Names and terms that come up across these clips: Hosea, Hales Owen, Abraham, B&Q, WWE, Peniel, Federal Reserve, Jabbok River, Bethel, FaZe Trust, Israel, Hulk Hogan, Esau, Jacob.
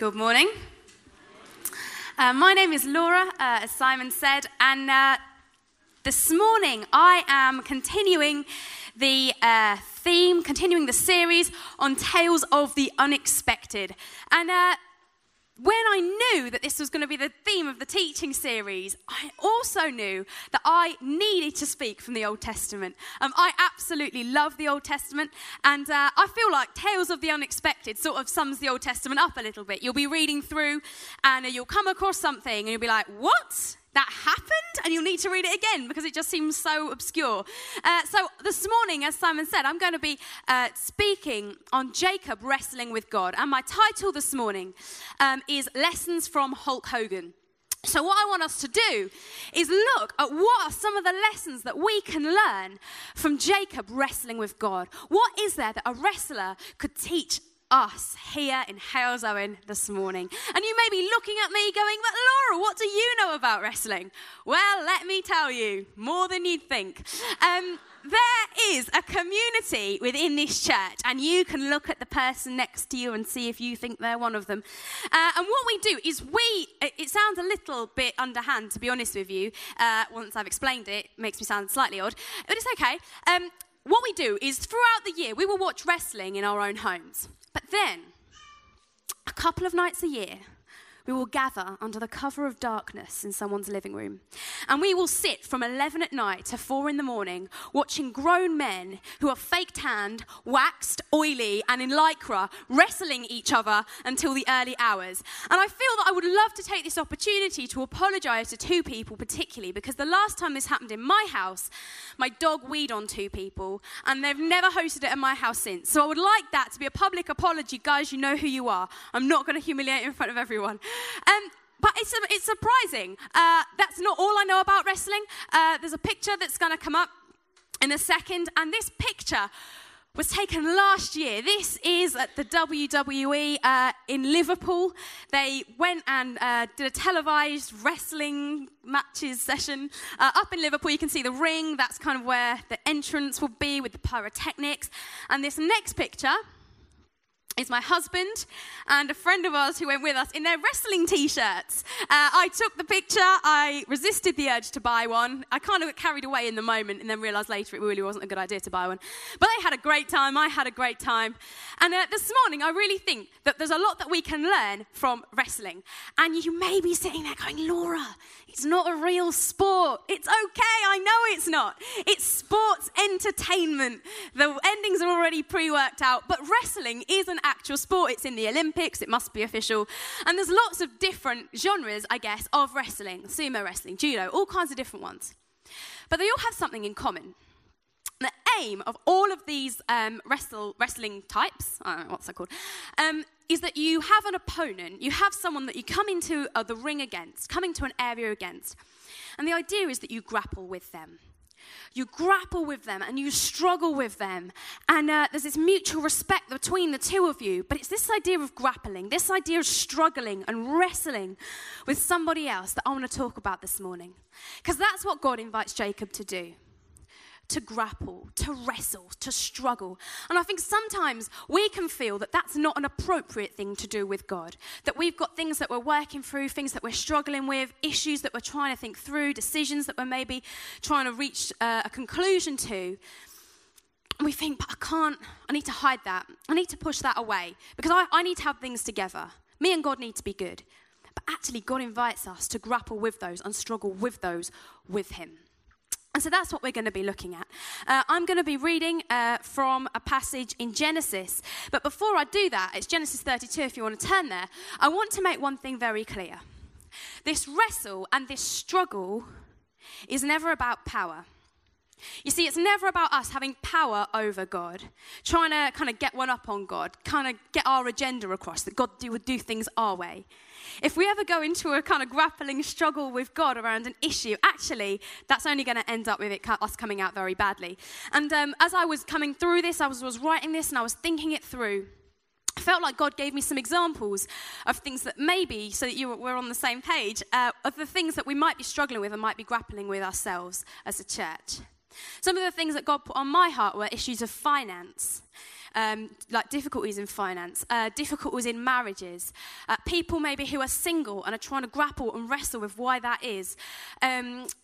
Good morning. My name is Laura, as Simon said, and this morning I am continuing the theme, continuing the series on Tales of the Unexpected. And when I knew that this was going to be the theme of the teaching series, I also knew that I needed to speak from the Old Testament. I absolutely love the Old Testament, and I feel like Tales of the Unexpected sort of sums the Old Testament up a little bit. You'll be reading through, and you'll come across something, and you'll be like, what? That happened? And you'll need to read it again because it just seems so obscure. So this morning, as Simon said, I'm going to be speaking on Jacob wrestling with God. And my title this morning is Lessons from Hulk Hogan. So what I want us to do is look at what are some of the lessons that we can learn from Jacob wrestling with God. What is there that a wrestler could teach us here in Hales Owen this morning? And you may be looking at me going, but Laura, what do you know about wrestling? Well, let me tell you, more than you'd think. There is a community within this church, and you can look at the person next to you and see if you think they're one of them. And what we do is it sounds a little bit underhand, to be honest with you. Once I've explained it, it makes me sound slightly odd, but it's okay. What we do is throughout the year, we will watch wrestling in our own homes. But then, a couple of nights a year, we will gather under the cover of darkness in someone's living room. And we will sit from 11 at night to 4 in the morning watching grown men who are fake tanned, waxed, oily and in lycra wrestling each other until the early hours. And I feel that I would love to take this opportunity to apologise to two people particularly, because the last time this happened in my house, my dog weed on two people and they've never hosted it in my house since. So I would like that to be a public apology. Guys, you know who you are. I'm not going to humiliate in front of everyone. But it's surprising. That's not all I know about wrestling. There's a picture that's going to come up in a second, and this picture was taken last year. This is at the WWE in Liverpool. They went and did a televised wrestling matches session up in Liverpool. You can see the ring. That's kind of where the entrance will be with the pyrotechnics. And this next picture is my husband and a friend of ours who went with us in their wrestling t-shirts. I took the picture. I resisted the urge to buy one. I kind of got carried away in the moment and then realised later it really wasn't a good idea to buy one. But they had a great time. I had a great time. And this morning, I really think that there's a lot that we can learn from wrestling. And you may be sitting there going, Laura, it's not a real sport. It's okay. I know it's not. It's sports entertainment. The endings are already pre-worked out. But wrestling is an actual sport. It's in the Olympics. It must be official. And there's lots of different genres, I guess, of wrestling. Sumo wrestling, judo, all kinds of different ones. But they all have something in common. The aim of all of these wrestling types, I don't know what's that called, is that you have an opponent. You have someone that you come into the ring against, coming to an area against. And the idea is that you grapple with them. You grapple with them and you struggle with them. And there's this mutual respect between the two of you. But it's this idea of grappling, this idea of struggling and wrestling with somebody else that I want to talk about this morning. Because that's what God invites Jacob to do. To grapple, to wrestle, to struggle. And I think sometimes we can feel that that's not an appropriate thing to do with God. That we've got things that we're working through, things that we're struggling with, issues that we're trying to think through, decisions that we're maybe trying to reach a conclusion to. And we think, but I need to hide that. I need to push that away because I need to have things together. Me and God need to be good. But actually, God invites us to grapple with those and struggle with those with him. And so that's what we're going to be looking at. I'm going to be reading from a passage in Genesis. But before I do that, it's Genesis 32 if you want to turn there. I want to make one thing very clear. This wrestle and this struggle is never about power. You see, it's never about us having power over God, trying to kind of get one up on God, kind of get our agenda across, that God would do things our way. If we ever go into a kind of grappling struggle with God around an issue, actually, that's only going to end up with us coming out very badly. And as I was coming through this, I was writing this and I was thinking it through. I felt like God gave me some examples of things that maybe, so that we're on the same page, of the things that we might be struggling with and might be grappling with ourselves as a church. Some of the things that God put on my heart were issues of finance, like difficulties in finance, difficulties in marriages, people maybe who are single and are trying to grapple and wrestle with why that is.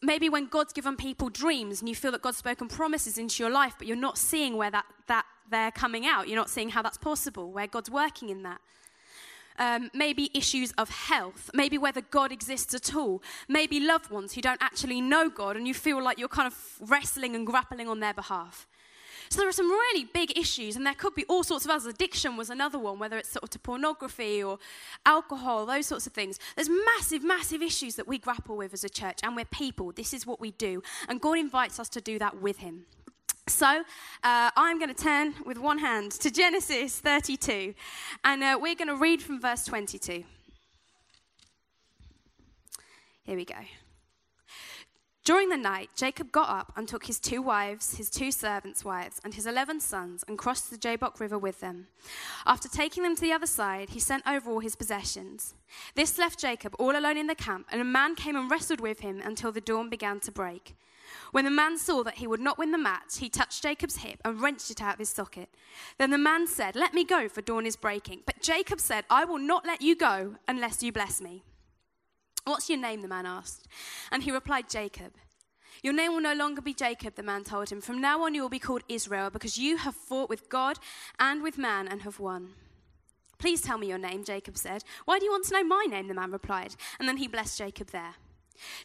Maybe when God's given people dreams and you feel that God's spoken promises into your life, but you're not seeing where they're coming out. You're not seeing how that's possible, where God's working in that. Maybe issues of health, maybe whether God exists at all, maybe loved ones who don't actually know God and you feel like you're kind of wrestling and grappling on their behalf. So there are some really big issues, and there could be all sorts of others. Addiction was another one, whether it's sort of to pornography or alcohol, those sorts of things. There's massive, massive issues that we grapple with as a church, and we're people. This is what we do, and God invites us to do that with him. So I'm going to turn with one hand to Genesis 32, and we're going to read from verse 22. Here we go. During the night, Jacob got up and took his two wives, his two servants' wives, and his 11 sons, and crossed the Jabbok River with them. After taking them to the other side, he sent over all his possessions. This left Jacob all alone in the camp, and a man came and wrestled with him until the dawn began to break. When the man saw that he would not win the match, he touched Jacob's hip and wrenched it out of his socket. Then the man said, "Let me go, for dawn is breaking." But Jacob said, "I will not let you go unless you bless me." "What's your name?" the man asked. And he replied, "Jacob." "Your name will no longer be Jacob," the man told him. "From now on you will be called Israel, because you have fought with God and with man and have won." "Please tell me your name," Jacob said. "Why do you want to know my name?" the man replied. And then he blessed Jacob there.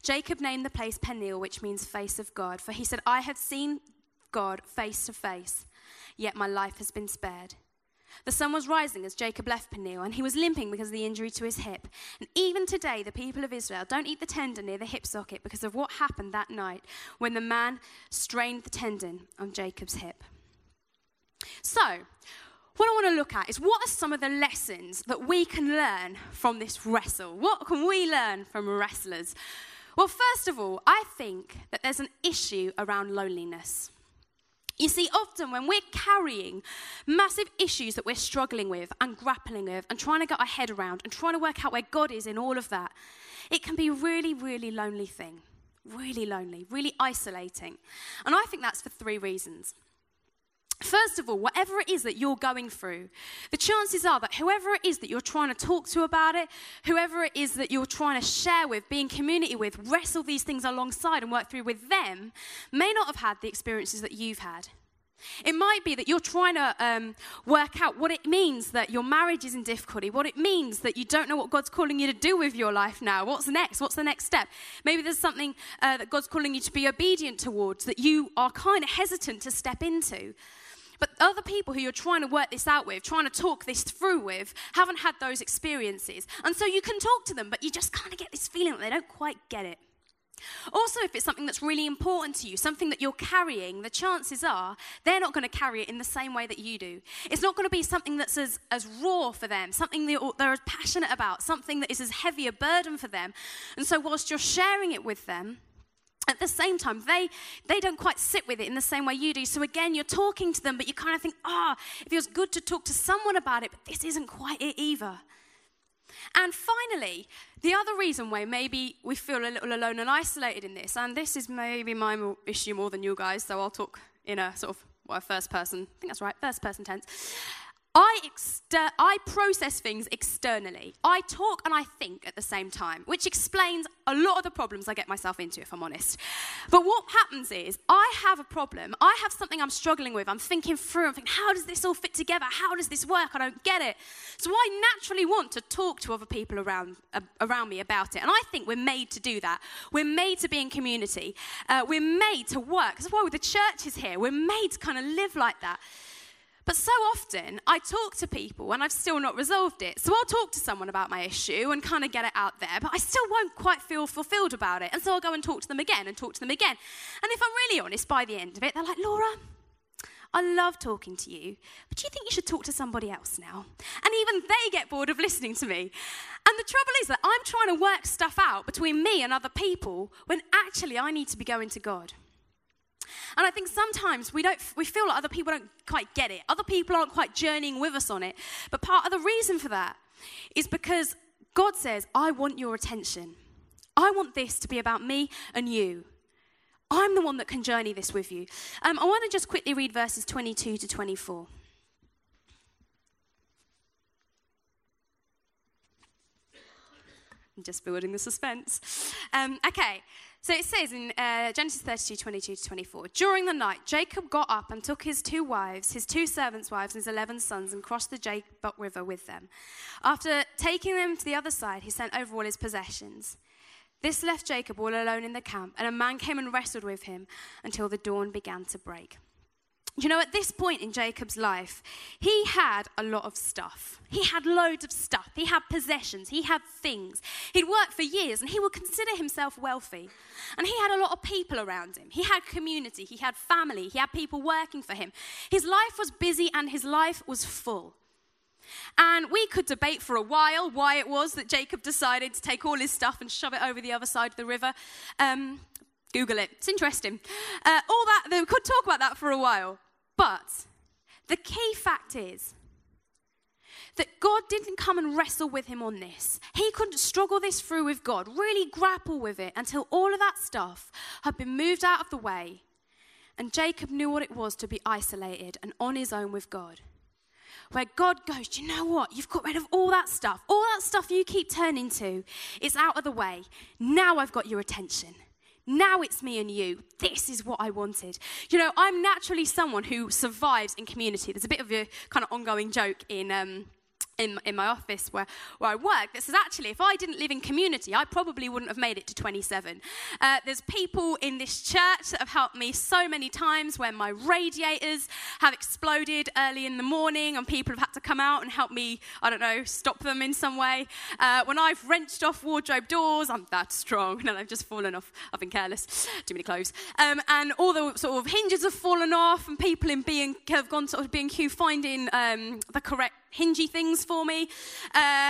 Jacob named the place Peniel, which means face of God, for he said, "I have seen God face to face, yet my life has been spared." The sun was rising as Jacob left Peniel, and he was limping because of the injury to his hip. And even today, the people of Israel don't eat the tendon near the hip socket because of what happened that night when the man strained the tendon on Jacob's hip. So, what I want to look at is, what are some of the lessons that we can learn from this wrestle? What can we learn from wrestlers? Well, first of all, I think that there's an issue around loneliness. You see, often when we're carrying massive issues that we're struggling with and grappling with and trying to get our head around and trying to work out where God is in all of that, it can be a really, really lonely thing. Really lonely, really isolating. And I think that's for three reasons. First of all, whatever it is that you're going through, the chances are that whoever it is that you're trying to talk to about it, whoever it is that you're trying to share with, be in community with, wrestle these things alongside and work through with them, may not have had the experiences that you've had. It might be that you're trying to work out what it means that your marriage is in difficulty, what it means that you don't know what God's calling you to do with your life now, what's next, what's the next step. Maybe there's something that God's calling you to be obedient towards that you are kind of hesitant to step into. But other people who you're trying to work this out with, trying to talk this through with, haven't had those experiences. And so you can talk to them, but you just kind of get this feeling that they don't quite get it. Also, if it's something that's really important to you, something that you're carrying, the chances are they're not going to carry it in the same way that you do. It's not going to be something that's as raw for them, something that they're as passionate about, something that is as heavy a burden for them. And so whilst you're sharing it with them, at the same time, they don't quite sit with it in the same way you do. So again, you're talking to them, but you kind of think, it feels good to talk to someone about it, but this isn't quite it either. And finally, the other reason why maybe we feel a little alone and isolated in this, and this is maybe my issue more than you guys, so I'll talk in a sort of first person. I think that's right, first person tense. I process things externally. I talk and I think at the same time, which explains a lot of the problems I get myself into, if I'm honest. But what happens is, I have a problem. I have something I'm struggling with. I'm thinking through. I'm thinking, how does this all fit together? How does this work? I don't get it. So I naturally want to talk to other people around me about it. And I think we're made to do that. We're made to be in community. We're made to work. That's why the church is here. We're made to kind of live like that. But so often, I talk to people and I've still not resolved it. So I'll talk to someone about my issue and kind of get it out there, but I still won't quite feel fulfilled about it. And so I'll go and talk to them again and talk to them again. And if I'm really honest, by the end of it, they're like, "Laura, I love talking to you, but do you think you should talk to somebody else now?" And even they get bored of listening to me. And the trouble is that I'm trying to work stuff out between me and other people when actually I need to be going to God. And I think sometimes we feel like other people don't quite get it. Other people aren't quite journeying with us on it. But part of the reason for that is because God says, "I want your attention. I want this to be about me and you. I'm the one that can journey this with you." I want to just quickly read verses 22 to 24. I'm just building the suspense. Okay, so it says in Genesis 32:22-24, during the night, Jacob got up and took his two wives, his two servants' wives, and his 11 sons, and crossed the Jabbok River with them. After taking them to the other side, he sent over all his possessions. This left Jacob all alone in the camp, and a man came and wrestled with him until the dawn began to break. You know, at this point in Jacob's life, he had a lot of stuff. He had loads of stuff. He had possessions. He had things. He'd worked for years, and he would consider himself wealthy. And he had a lot of people around him. He had community. He had family. He had people working for him. His life was busy, and his life was full. And we could debate for a while why it was that Jacob decided to take all his stuff and shove it over the other side of the river. Google it. It's interesting. We could talk about that for a while. But the key fact is that God didn't come and wrestle with him on this. He couldn't struggle this through with God, really grapple with it until all of that stuff had been moved out of the way. And Jacob knew what it was to be isolated and on his own with God. Where God goes, do you know what? You've got rid of all that stuff. All that stuff you keep turning to, it's out of the way. Now I've got your attention. Now it's me and you. This is what I wanted. You know, I'm naturally someone who survives in community. There's a bit of a kind of ongoing joke in my office where I work that says, actually, if I didn't live in community, I probably wouldn't have made it to 27. There's people in this church that have helped me so many times when my radiators have exploded early in the morning and people have had to come out and help me, I don't know, stop them in some way. When I've wrenched off wardrobe doors, I'm that strong, and I've just fallen off. I've been careless. Too many clothes. And all the sort of hinges have fallen off, and people in B&Q have gone sort of B&Q finding the correct hingy things for me. And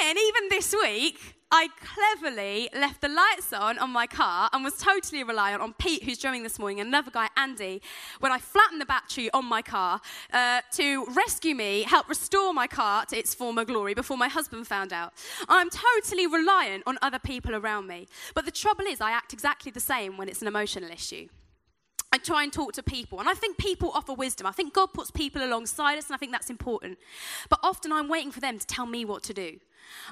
then, even this week, I cleverly left the lights on my car and was totally reliant on Pete, who's drumming this morning, and another guy, Andy, when I flattened the battery on my car to rescue me, help restore my car to its former glory before my husband found out. I'm totally reliant on other people around me. But the trouble is, I act exactly the same when it's an emotional issue. I try and talk to people, and I think people offer wisdom. I think God puts people alongside us, and I think that's important. But often I'm waiting for them to tell me what to do.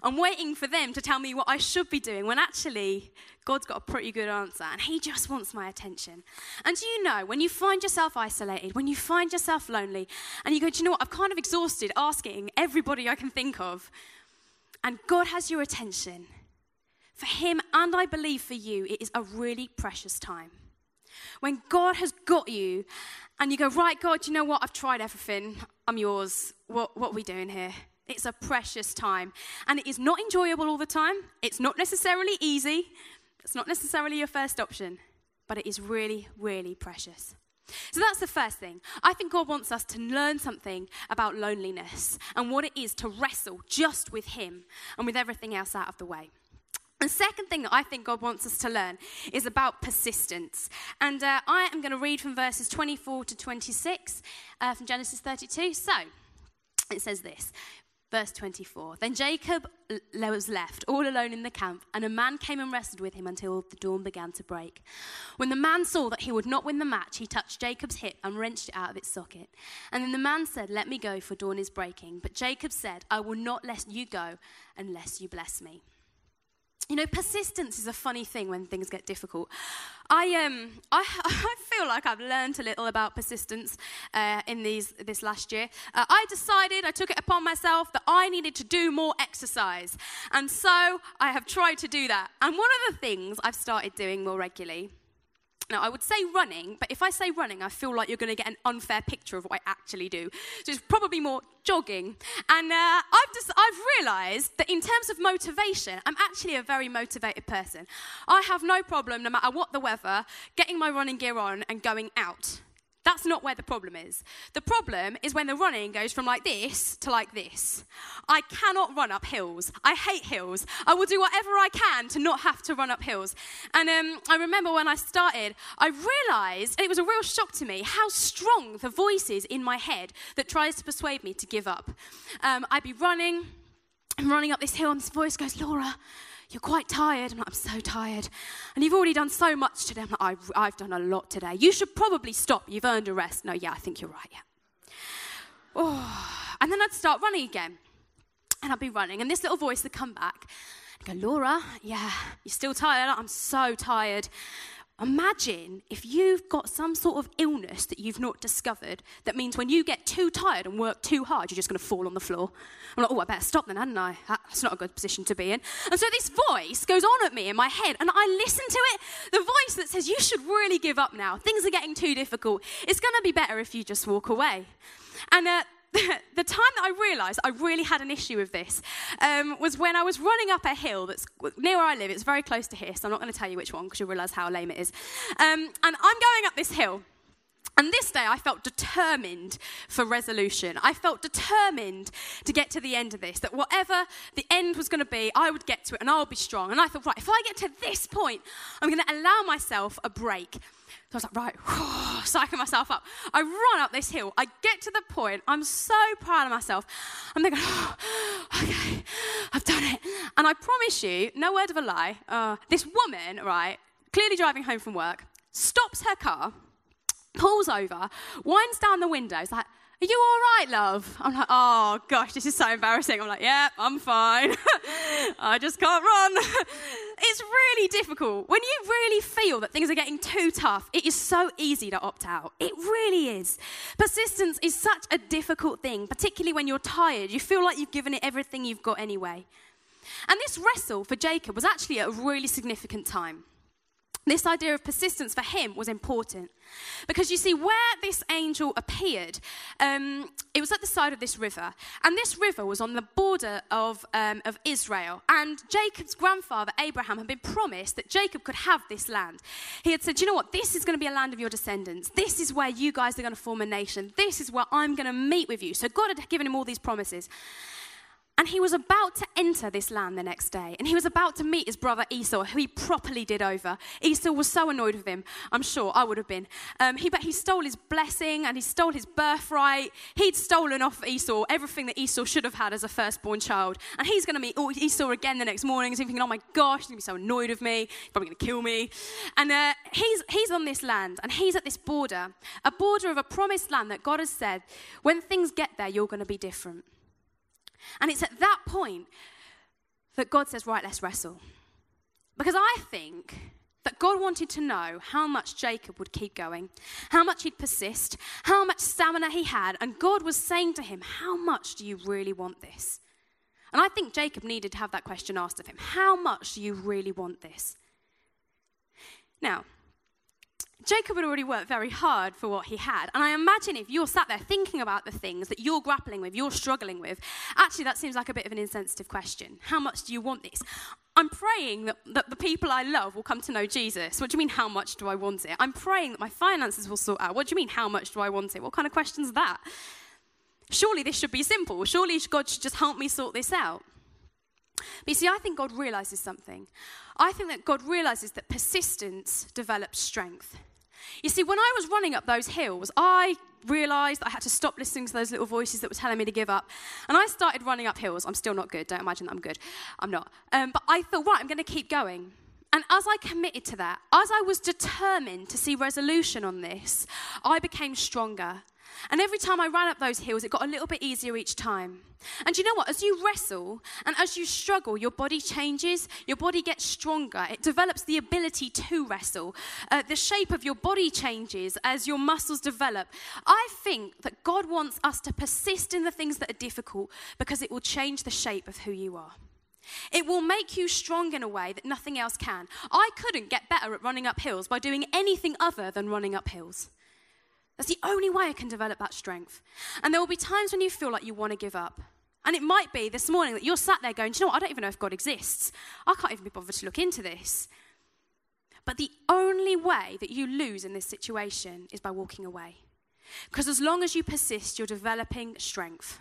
I'm waiting for them to tell me what I should be doing, when actually God's got a pretty good answer, and he just wants my attention. And do you know, when you find yourself isolated, when you find yourself lonely, and you go, do you know what, I've kind of exhausted asking everybody I can think of, and God has your attention. For him, and I believe for you, it is a really precious time. When God has got you and you go, right, God, you know what? I've tried everything. I'm yours. What are we doing here? It's a precious time. And it is not enjoyable all the time. It's not necessarily easy. It's not necessarily your first option. But it is really, really precious. So that's the first thing. I think God wants us to learn something about loneliness and what it is to wrestle just with him and with everything else out of the way. The second thing that I think God wants us to learn is about persistence. And I am going to read from verses 24-26 from Genesis 32. So it says this, verse 24. Then Jacob was left all alone in the camp, and a man came and wrestled with him until the dawn began to break. When the man saw that he would not win the match, he touched Jacob's hip and wrenched it out of its socket. And then the man said, let me go, for dawn is breaking. But Jacob said, I will not let you go unless you bless me. You know, persistence is a funny thing when things get difficult. I feel like I've learned a little about persistence in this last year. I took it upon myself that I needed to do more exercise. And so I have tried to do that. And one of the things I've started doing more regularly, now, I would say running, but if I say running, I feel like you're going to get an unfair picture of what I actually do. So it's probably more jogging. And I've realised that in terms of motivation, I'm actually a very motivated person. I have no problem, no matter what the weather, getting my running gear on and going out. That's not where the problem is. The problem is when the running goes from like this to like this. I cannot run up hills. I hate hills. I will do whatever I can to not have to run up hills. And I remember when I started, I realised, and it was a real shock to me, how strong the voice is in my head that tries to persuade me to give up. I'd be running, and running up this hill, and this voice goes, Laura, you're quite tired. I'm like, I'm so tired. And you've already done so much today. I'm like, I've done a lot today. You should probably stop. You've earned a rest. No, yeah, I think you're right, yeah. Oh, and then I'd start running again. And I'd be running. And this little voice would come back. I go, Laura, yeah, you're still tired? I'm so tired. Imagine if you've got some sort of illness that you've not discovered that means when you get too tired and work too hard, you're just going to fall on the floor. I'm like, oh, I better stop then, hadn't I? That's not a good position to be in. And so this voice goes on at me in my head, and I listen to it, the voice that says, you should really give up now. Things are getting too difficult. It's going to be better if you just walk away. And the time that I realised I really had an issue with this was when I was running up a hill that's near where I live. It's very close to here, so I'm not going to tell you which one because you'll realise how lame it is. And I'm going up this hill. And this day, I felt determined for resolution. I felt determined to get to the end of this, that whatever the end was going to be, I would get to it and I'll be strong. And I thought, right, if I get to this point, I'm going to allow myself a break. So I was like, right, whew, psyching myself up. I run up this hill. I get to the point. I'm so proud of myself. I'm thinking, oh, okay, I've done it. And I promise you, no word of a lie, this woman, right, clearly driving home from work, stops her car, pulls over, winds down the window. It's like, are you all right, love? I'm like, oh, gosh, this is so embarrassing. I'm like, yeah, I'm fine. I just can't run. It's really difficult. When you really feel that things are getting too tough, it is so easy to opt out. It really is. Persistence is such a difficult thing, particularly when you're tired. You feel like you've given it everything you've got anyway. And this wrestle for Jacob was actually at a really significant time. This idea of persistence for him was important because you see where this angel appeared, it was at the side of this river, and this river was on the border of Israel, and Jacob's grandfather Abraham had been promised that Jacob could have this land. He had said, you know what, this is going to be a land of your descendants. This is where you guys are going to form a nation. This is where I'm going to meet with you. So God had given him all these promises. And he was about to enter this land the next day. And he was about to meet his brother Esau, who he properly did over. Esau was so annoyed with him. I'm sure I would have been. But he stole his blessing and he stole his birthright. He'd stolen off Esau everything that Esau should have had as a firstborn child. And he's going to meet Esau again the next morning. He's thinking, oh my gosh, he's going to be so annoyed with me. He's probably going to kill me. And he's on this land and he's at this border. A border of a promised land that God has said, when things get there, you're going to be different. And it's at that point that God says, right, let's wrestle. Because I think that God wanted to know how much Jacob would keep going, how much he'd persist, how much stamina he had. And God was saying to him, how much do you really want this? And I think Jacob needed to have that question asked of him. How much do you really want this? Now, Jacob had already worked very hard for what he had. And I imagine if you're sat there thinking about the things that you're grappling with, you're struggling with, actually that seems like a bit of an insensitive question. How much do you want this? I'm praying that the people I love will come to know Jesus. What do you mean, how much do I want it? I'm praying that my finances will sort out. What do you mean, how much do I want it? What kind of question is that? Surely this should be simple. Surely God should just help me sort this out. But you see, I think God realises something. I think that God realises that persistence develops strength. You see, when I was running up those hills, I realised I had to stop listening to those little voices that were telling me to give up. And I started running up hills. I'm still not good. Don't imagine that I'm good. I'm not. But I thought, right, I'm going to keep going. And as I committed to that, as I was determined to see resolution on this, I became stronger. And every time I ran up those hills, it got a little bit easier each time. And you know what? As you wrestle and as you struggle, your body changes, your body gets stronger. It develops the ability to wrestle. The shape of your body changes as your muscles develop. I think that God wants us to persist in the things that are difficult because it will change the shape of who you are. It will make you strong in a way that nothing else can. I couldn't get better at running up hills by doing anything other than running up hills. That's the only way I can develop that strength. And there will be times when you feel like you want to give up. And it might be this morning that you're sat there going, do you know what, I don't even know if God exists. I can't even be bothered to look into this. But the only way that you lose in this situation is by walking away. Because as long as you persist, you're developing strength.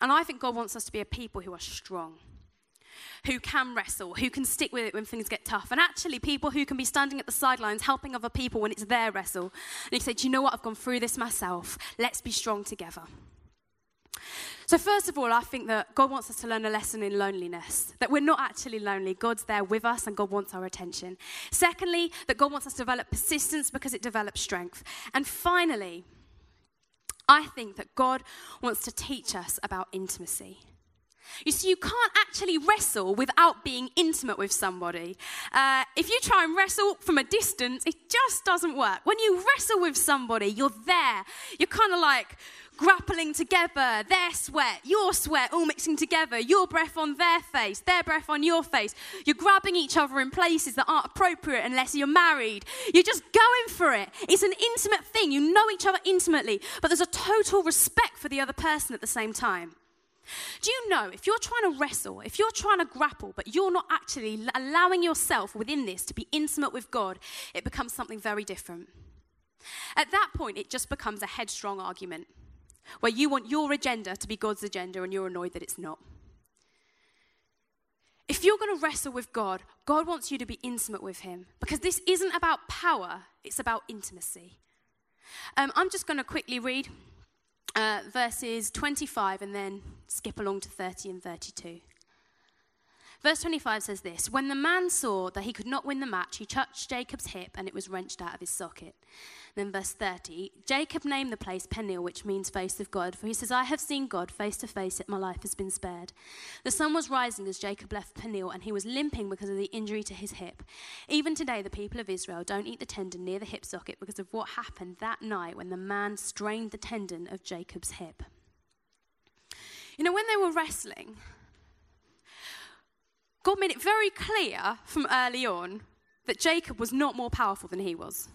And I think God wants us to be a people who are strong, who can wrestle, who can stick with it when things get tough, and actually people who can be standing at the sidelines helping other people when it's their wrestle. And you say, do you know what, I've gone through this myself. Let's be strong together. So first of all, I think that God wants us to learn a lesson in loneliness, that we're not actually lonely. God's there with us and God wants our attention. Secondly, that God wants us to develop persistence because it develops strength. And finally, I think that God wants to teach us about intimacy. You see, you can't actually wrestle without being intimate with somebody. If you try and wrestle from a distance, it just doesn't work. When you wrestle with somebody, you're there. You're kind of like grappling together, their sweat, your sweat, all mixing together, your breath on their face, their breath on your face. You're grabbing each other in places that aren't appropriate unless you're married. You're just going for it. It's an intimate thing. You know each other intimately, but there's a total respect for the other person at the same time. Do you know, if you're trying to wrestle, if you're trying to grapple, but you're not actually allowing yourself within this to be intimate with God, it becomes something very different. At that point, it just becomes a headstrong argument where you want your agenda to be God's agenda and you're annoyed that it's not. If you're going to wrestle with God, God wants you to be intimate with him because this isn't about power, it's about intimacy. I'm just going to quickly read verses 25 and then skip along to 30 and 32. Verse 25 says this, "When the man saw that he could not win the match, he touched Jacob's hip and it was wrenched out of his socket." Then verse 30, "Jacob named the place Peniel, which means face of God, for he says, I have seen God face to face, yet my life has been spared. The sun was rising as Jacob left Peniel and he was limping because of the injury to his hip. Even today, the people of Israel don't eat the tendon near the hip socket because of what happened that night when the man strained the tendon of Jacob's hip." You know, when they were wrestling, God made it very clear from early on that Jacob was not more powerful than he was.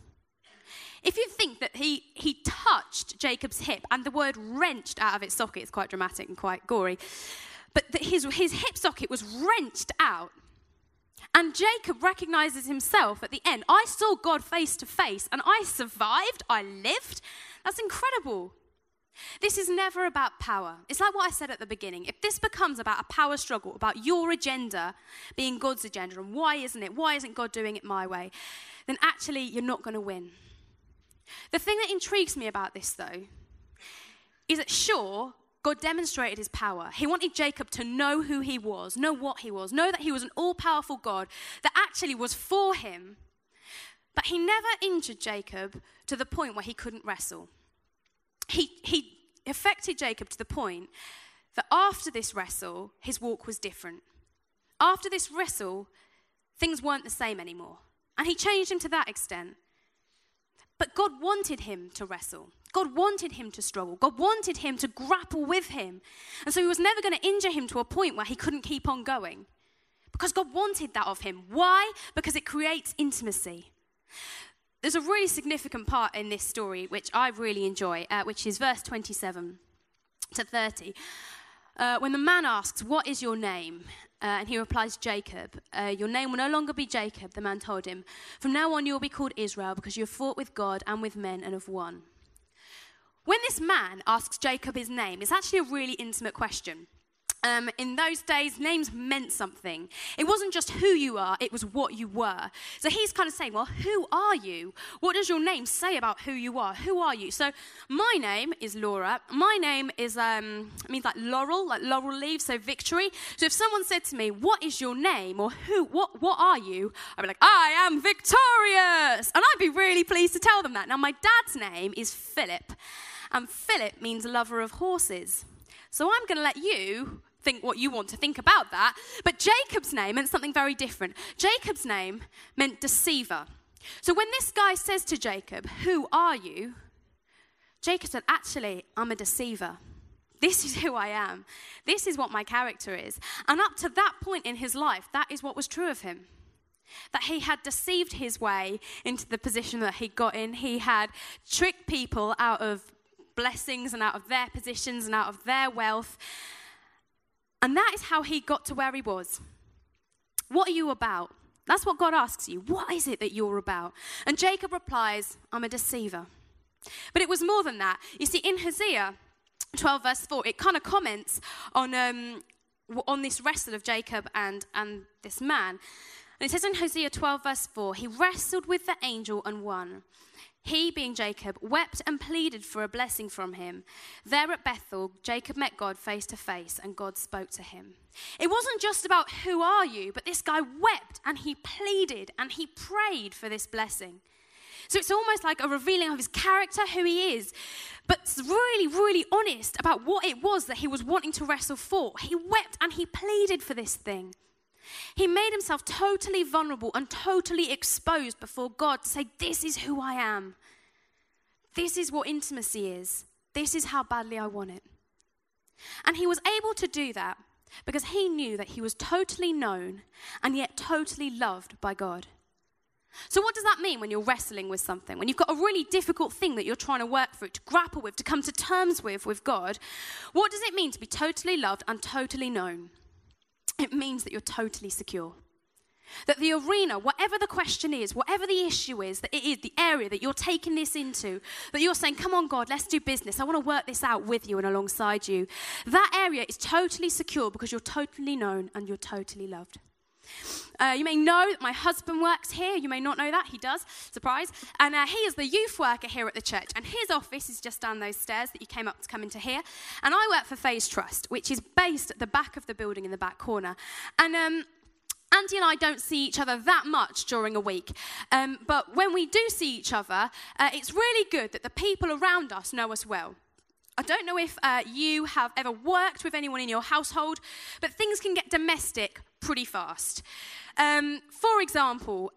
If you think that he touched Jacob's hip, and the word wrenched out of its socket is quite dramatic and quite gory, but that his hip socket was wrenched out, and Jacob recognizes himself at the end. I saw God face to face, and I survived, I lived. That's incredible. This is never about power. It's like what I said at the beginning. If this becomes about a power struggle, about your agenda being God's agenda, and why isn't it? Why isn't God doing it my way? Then actually, you're not going to win. The thing that intrigues me about this, though, is that sure, God demonstrated his power. He wanted Jacob to know who he was, know what he was, know that he was an all-powerful God that actually was for him. But he never injured Jacob to the point where he couldn't wrestle. He affected Jacob to the point that after this wrestle, his walk was different. After this wrestle, things weren't the same anymore. And he changed him to that extent. But God wanted him to wrestle. God wanted him to struggle. God wanted him to grapple with him. And so he was never going to injure him to a point where he couldn't keep on going. Because God wanted that of him. Why? Because it creates intimacy. There's a really significant part in this story, which I really enjoy, which is verse 27 to 30. When the man asks, "What is your name?" And he replies, "Jacob." "Your name will no longer be Jacob," the man told him. "From now on, you'll be called Israel because you have fought with God and with men and have won." When this man asks Jacob his name, it's actually a really intimate question. In those days, names meant something. It wasn't just who you are, it was what you were. So he's kind of saying, well, who are you? What does your name say about who you are? Who are you? So my name is Laura. My name is, it means like laurel leaves, so victory. So if someone said to me, what is your name? Or what are you? I'd be like, I am victorious. And I'd be really pleased to tell them that. Now my dad's name is Philip. And Philip means lover of horses. So I'm going to let you think what you want to think about that. But Jacob's name meant something very different. Jacob's name meant deceiver. So when this guy says to Jacob, who are you? Jacob said, actually, I'm a deceiver. This is who I am. This is what my character is. And up to that point in his life, that is what was true of him. That he had deceived his way into the position that he got in. He had tricked people out of blessings and out of their positions and out of their wealth. And that is how he got to where he was. What are you about? That's what God asks you. What is it that you're about? And Jacob replies, I'm a deceiver. But it was more than that. You see, in Hosea 12 verse 4, it kind of comments on this wrestle of Jacob and this man. And it says in Hosea 12 verse 4, he wrestled with the angel and won. He, being Jacob, wept and pleaded for a blessing from him. There at Bethel, Jacob met God face to face, and God spoke to him. It wasn't just about who are you, but this guy wept and he pleaded and he prayed for this blessing. So it's almost like a revealing of his character, who he is. but really, really honest about what it was that he was wanting to wrestle for. He wept and he pleaded for this thing. He made himself totally vulnerable and totally exposed before God to say, this is who I am. This is what intimacy is. This is how badly I want it. And he was able to do that because he knew that he was totally known and yet totally loved by God. So what does that mean when you're wrestling with something? When you've got a really difficult thing that you're trying to work through, to grapple with, to come to terms with God, what does it mean to be totally loved and totally known? It means that you're totally secure. That the arena, whatever the question is, whatever the issue is, that it is the area that you're taking this into, that you're saying, come on, God, let's do business. I want to work this out with you and alongside you. That area is totally secure because you're totally known and you're totally loved. You may know that my husband works here. You may not know that. He does. Surprise. And he is the youth worker here at the church. And his office is just down those stairs that you came up to come into here. And I work for FaZe Trust, which is based at the back of the building in the back corner. And Andy and I don't see each other that much during a week. But when we do see each other, it's really good that the people around us know us well. I don't know if you have ever worked with anyone in your household, but things can get domestic pretty fast. For example,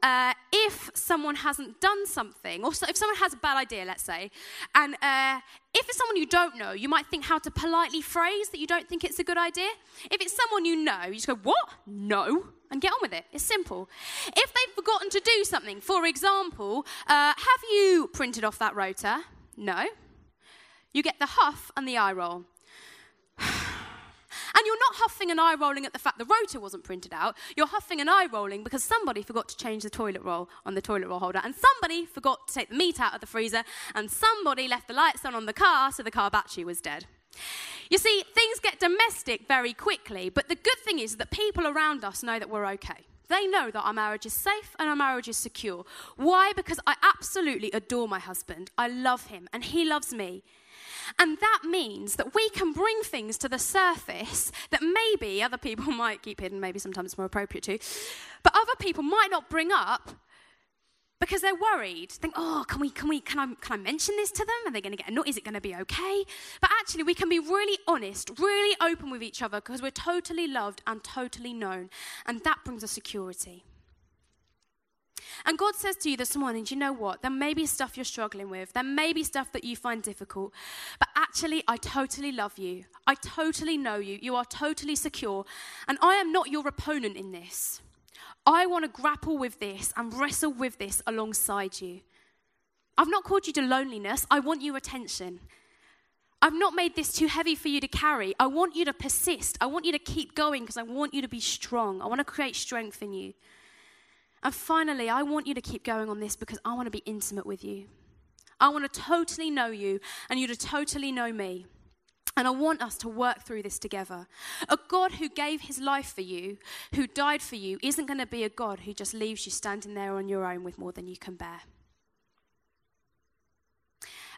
if someone hasn't done something, or if someone has a bad idea, let's say, and if it's someone you don't know, you might think how to politely phrase that you don't think it's a good idea. If it's someone you know, you just go, what? No, and get on with it. It's simple. If they've forgotten to do something, for example, have you printed off that rota? No. You get the huff and the eye roll. And you're not huffing and eye-rolling at the fact the rotor wasn't printed out. You're huffing and eye-rolling because somebody forgot to change the toilet roll on the toilet roll holder, and somebody forgot to take the meat out of the freezer, and somebody left the lights on the car, so the car battery was dead. You see, things get domestic very quickly, but the good thing is that people around us know that we're okay. They know that our marriage is safe and our marriage is secure. Why? Because I absolutely adore my husband. I love him, and he loves me. And that means that we can bring things to the surface that maybe other people might keep hidden, maybe sometimes it's more appropriate to, but other people might not bring up because they're worried. Think, oh, can I mention this to them? Are they going to get annoyed? Is it going to be okay? But actually, we can be really honest, really open with each other because we're totally loved and totally known, and that brings us security. And God says to you this morning, do you know what? There may be stuff you're struggling with. There may be stuff that you find difficult. But actually, I totally love you. I totally know you. You are totally secure. And I am not your opponent in this. I want to grapple with this and wrestle with this alongside you. I've not called you to loneliness. I want your attention. I've not made this too heavy for you to carry. I want you to persist. I want you to keep going because I want you to be strong. I want to create strength in you. And finally, I want you to keep going on this because I want to be intimate with you. I want to totally know you and you to totally know me. And I want us to work through this together. A God who gave his life for you, who died for you, isn't going to be a God who just leaves you standing there on your own with more than you can bear.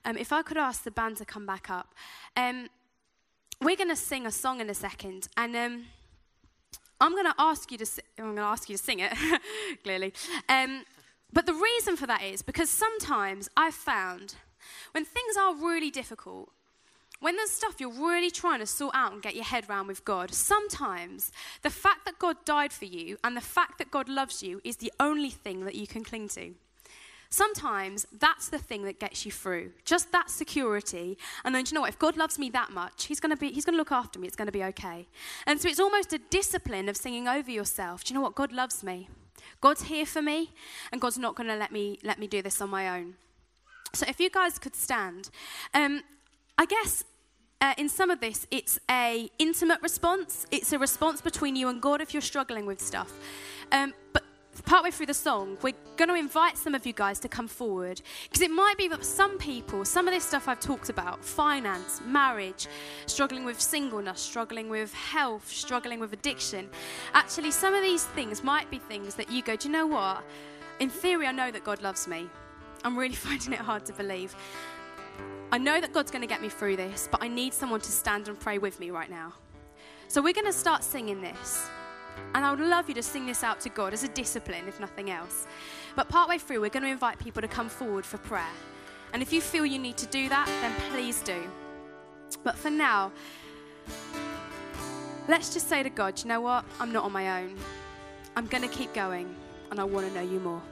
If I could ask the band to come back up. We're going to sing a song in a second. And I'm going to ask you to sing it, clearly. But the reason for that is because sometimes I've found when things are really difficult, when there's stuff you're really trying to sort out and get your head round with God, sometimes the fact that God died for you and the fact that God loves you is the only thing that you can cling to. Sometimes that's the thing that gets you through, just that security. And then, do you know what, if God loves me that much, he's going to look after me, it's going to be okay. And so it's almost a discipline of singing over yourself, do you know what, God loves me, God's here for me, and God's not going to let me do this on my own. So if you guys could stand, I guess in some of this, it's an intimate response, it's a response between you and God if you're struggling with stuff, but partway through the song, we're going to invite some of you guys to come forward because it might be that some people, some of this stuff I've talked about, finance, marriage, struggling with singleness, struggling with health, struggling with addiction. Actually, some of these things might be things that you go, do you know what? In theory, I know that God loves me. I'm really finding it hard to believe. I know that God's going to get me through this, but I need someone to stand and pray with me right now. So we're going to start singing this. And I would love you to sing this out to God as a discipline, if nothing else. But partway through, we're going to invite people to come forward for prayer. And if you feel you need to do that, then please do. But for now, let's just say to God, you know what? I'm not on my own. I'm going to keep going, and I want to know you more.